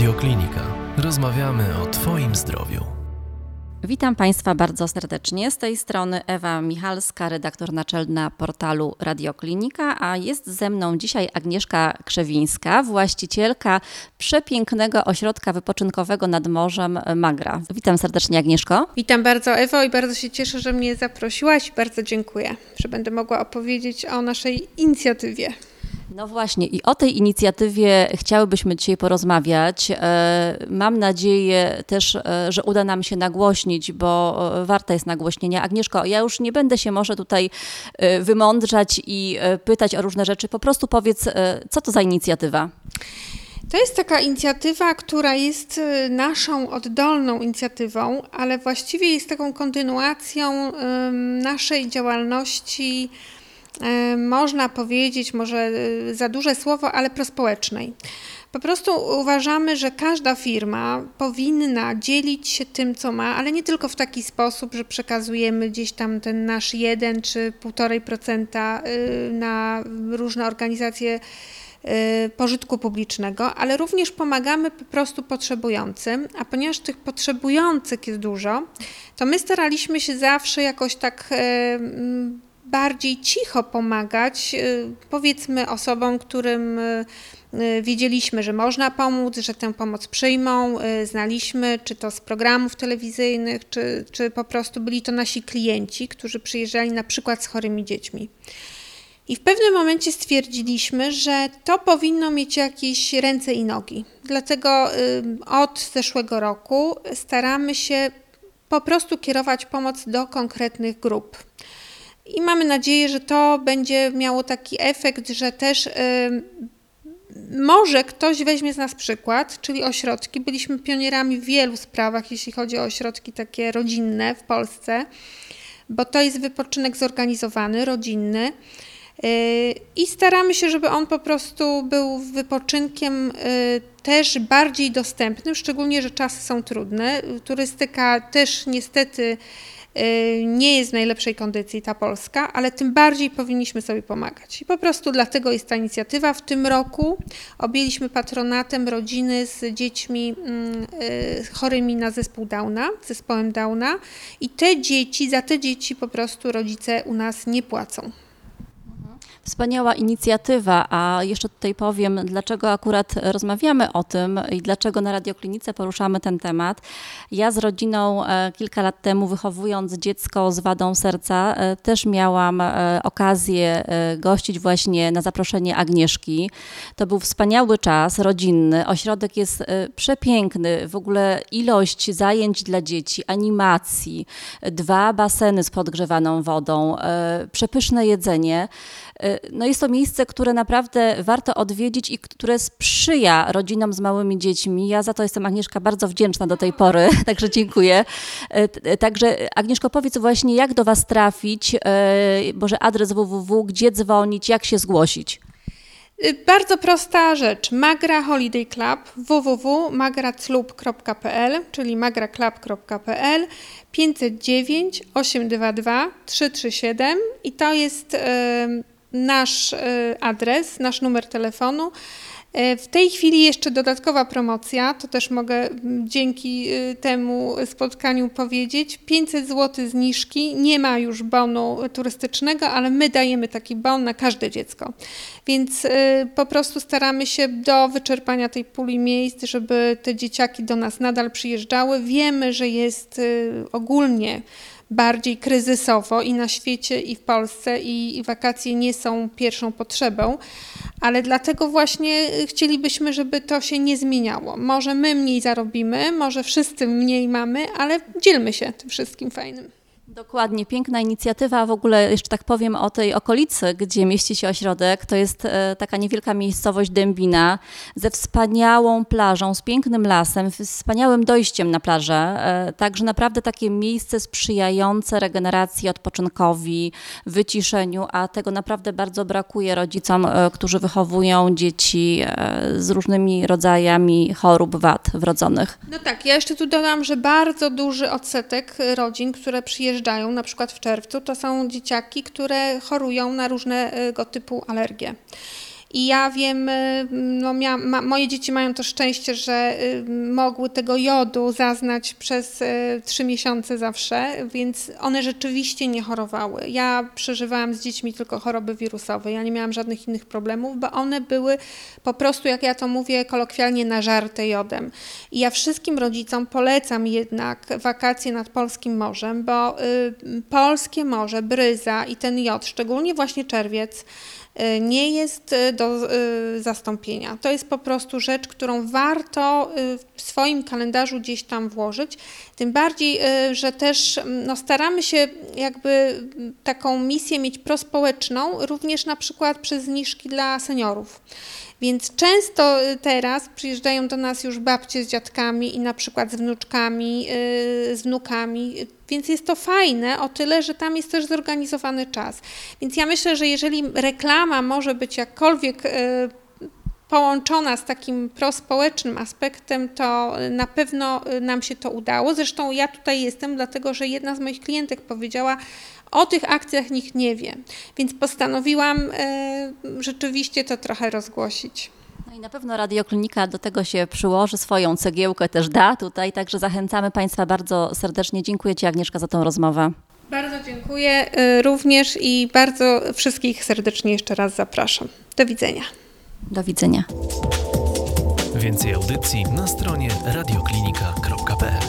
Radioklinika. Rozmawiamy o Twoim zdrowiu. Witam Państwa bardzo serdecznie. Z tej strony Ewa Michalska, redaktor naczelna portalu Radioklinika, a jest ze mną dzisiaj Agnieszka Krzewińska, właścicielka przepięknego ośrodka wypoczynkowego nad morzem Magra. Witam serdecznie, Agnieszko. Witam bardzo, Ewo, i bardzo się cieszę, że mnie zaprosiłaś. Bardzo dziękuję, że będę mogła opowiedzieć o naszej inicjatywie. No właśnie, i o tej inicjatywie chciałybyśmy dzisiaj porozmawiać. Mam nadzieję też, że uda nam się nagłośnić, bo warta jest nagłośnienia. Agnieszko, ja już nie będę się może tutaj wymądrzać i pytać o różne rzeczy. Po prostu powiedz, co to za inicjatywa? To jest taka inicjatywa, która jest naszą oddolną inicjatywą, ale właściwie jest taką kontynuacją naszej działalności, można powiedzieć, może za duże słowo, ale prospołecznej. Po prostu uważamy, że każda firma powinna dzielić się tym, co ma, ale nie tylko w taki sposób, że przekazujemy gdzieś tam ten nasz 1 czy 1,5% na różne organizacje pożytku publicznego, ale również pomagamy po prostu potrzebującym, a ponieważ tych potrzebujących jest dużo, to my staraliśmy się zawsze jakoś tak bardziej cicho pomagać, powiedzmy, osobom, którym wiedzieliśmy, że można pomóc, że tę pomoc przyjmą, znaliśmy, czy to z programów telewizyjnych, czy po prostu byli to nasi klienci, którzy przyjeżdżali na przykład z chorymi dziećmi. I w pewnym momencie stwierdziliśmy, że to powinno mieć jakieś ręce i nogi. Dlatego od zeszłego roku staramy się po prostu kierować pomoc do konkretnych grup. I mamy nadzieję, że to będzie miało taki efekt, że też może ktoś weźmie z nas przykład, czyli ośrodki. Byliśmy pionierami w wielu sprawach, jeśli chodzi o ośrodki takie rodzinne w Polsce, bo to jest wypoczynek zorganizowany, rodzinny. I staramy się, żeby on po prostu był wypoczynkiem też bardziej dostępnym, szczególnie, że czasy są trudne. Turystyka też niestety nie jest w najlepszej kondycji ta Polska, ale tym bardziej powinniśmy sobie pomagać. I po prostu dlatego jest ta inicjatywa. W tym roku objęliśmy patronatem rodziny z dziećmi chorymi na zespołem Downa i za te dzieci po prostu rodzice u nas nie płacą. Wspaniała inicjatywa, a jeszcze tutaj powiem, dlaczego akurat rozmawiamy o tym i dlaczego na Radioklinice poruszamy ten temat. Ja z rodziną kilka lat temu, wychowując dziecko z wadą serca, też miałam okazję gościć właśnie na zaproszenie Agnieszki. To był wspaniały czas rodzinny, ośrodek jest przepiękny, w ogóle ilość zajęć dla dzieci, animacji, 2 baseny z podgrzewaną wodą, przepyszne jedzenie. No jest to miejsce, które naprawdę warto odwiedzić i które sprzyja rodzinom z małymi dziećmi. Ja za to jestem, Agnieszka, bardzo wdzięczna do tej pory, także dziękuję. Także Agnieszko, powiedz właśnie, jak do Was trafić, może adres www, gdzie dzwonić, jak się zgłosić? Bardzo prosta rzecz. Magra Holiday Club, www.magraclub.pl, czyli magraclub.pl, 509 822 337 i to jest nasz adres, nasz numer telefonu. W tej chwili jeszcze dodatkowa promocja, to też mogę dzięki temu spotkaniu powiedzieć, 500 zł zniżki, nie ma już bonu turystycznego, ale my dajemy taki bon na każde dziecko, więc po prostu staramy się do wyczerpania tej puli miejsc, żeby te dzieciaki do nas nadal przyjeżdżały. Wiemy, że jest ogólnie bardziej kryzysowo i na świecie, i w Polsce, i wakacje nie są pierwszą potrzebą, ale dlatego właśnie chcielibyśmy, żeby to się nie zmieniało. Może my mniej zarobimy, może wszyscy mniej mamy, ale dzielmy się tym wszystkim fajnym. Dokładnie, piękna inicjatywa. W ogóle jeszcze tak powiem o tej okolicy, gdzie mieści się ośrodek. To jest taka niewielka miejscowość Dębina ze wspaniałą plażą, z pięknym lasem, wspaniałym dojściem na plażę. Także naprawdę takie miejsce sprzyjające regeneracji, odpoczynkowi, wyciszeniu, a tego naprawdę bardzo brakuje rodzicom, którzy wychowują dzieci z różnymi rodzajami chorób wad wrodzonych. No tak, ja jeszcze tu dodam, że bardzo duży odsetek rodzin, które przyjeżdżają na przykład w czerwcu, to są dzieciaki, które chorują na różnego typu alergie. I ja wiem, no moje dzieci mają to szczęście, że mogły tego jodu zaznać przez 3 miesiące zawsze, więc one rzeczywiście nie chorowały. Ja przeżywałam z dziećmi tylko choroby wirusowe, ja nie miałam żadnych innych problemów, bo one były po prostu, jak ja to mówię kolokwialnie, nażarte jodem. I ja wszystkim rodzicom polecam jednak wakacje nad polskim morzem, bo polskie morze, bryza i ten jod, szczególnie właśnie czerwiec, nie jest do zastąpienia. To jest po prostu rzecz, którą warto w swoim kalendarzu gdzieś tam włożyć. Tym bardziej, że też no, staramy się jakby taką misję mieć prospołeczną, również na przykład przez zniżki dla seniorów. Więc często teraz przyjeżdżają do nas już babcie z dziadkami i na przykład z wnuczkami, z wnukami, więc jest to fajne o tyle, że tam jest też zorganizowany czas. Więc ja myślę, że jeżeli reklama może być jakkolwiek połączona z takim prospołecznym aspektem, to na pewno nam się to udało. Zresztą ja tutaj jestem, dlatego że jedna z moich klientek powiedziała, o tych akcjach nikt nie wie, więc postanowiłam rzeczywiście to trochę rozgłosić. No i na pewno Radioklinika do tego się przyłoży, swoją cegiełkę też da tutaj, także zachęcamy Państwa bardzo serdecznie. Dziękuję Ci, Agnieszka, za tą rozmowę. Bardzo dziękuję również i bardzo wszystkich serdecznie jeszcze raz zapraszam. Do widzenia. Do widzenia. Więcej audycji na stronie radioklinika.pl.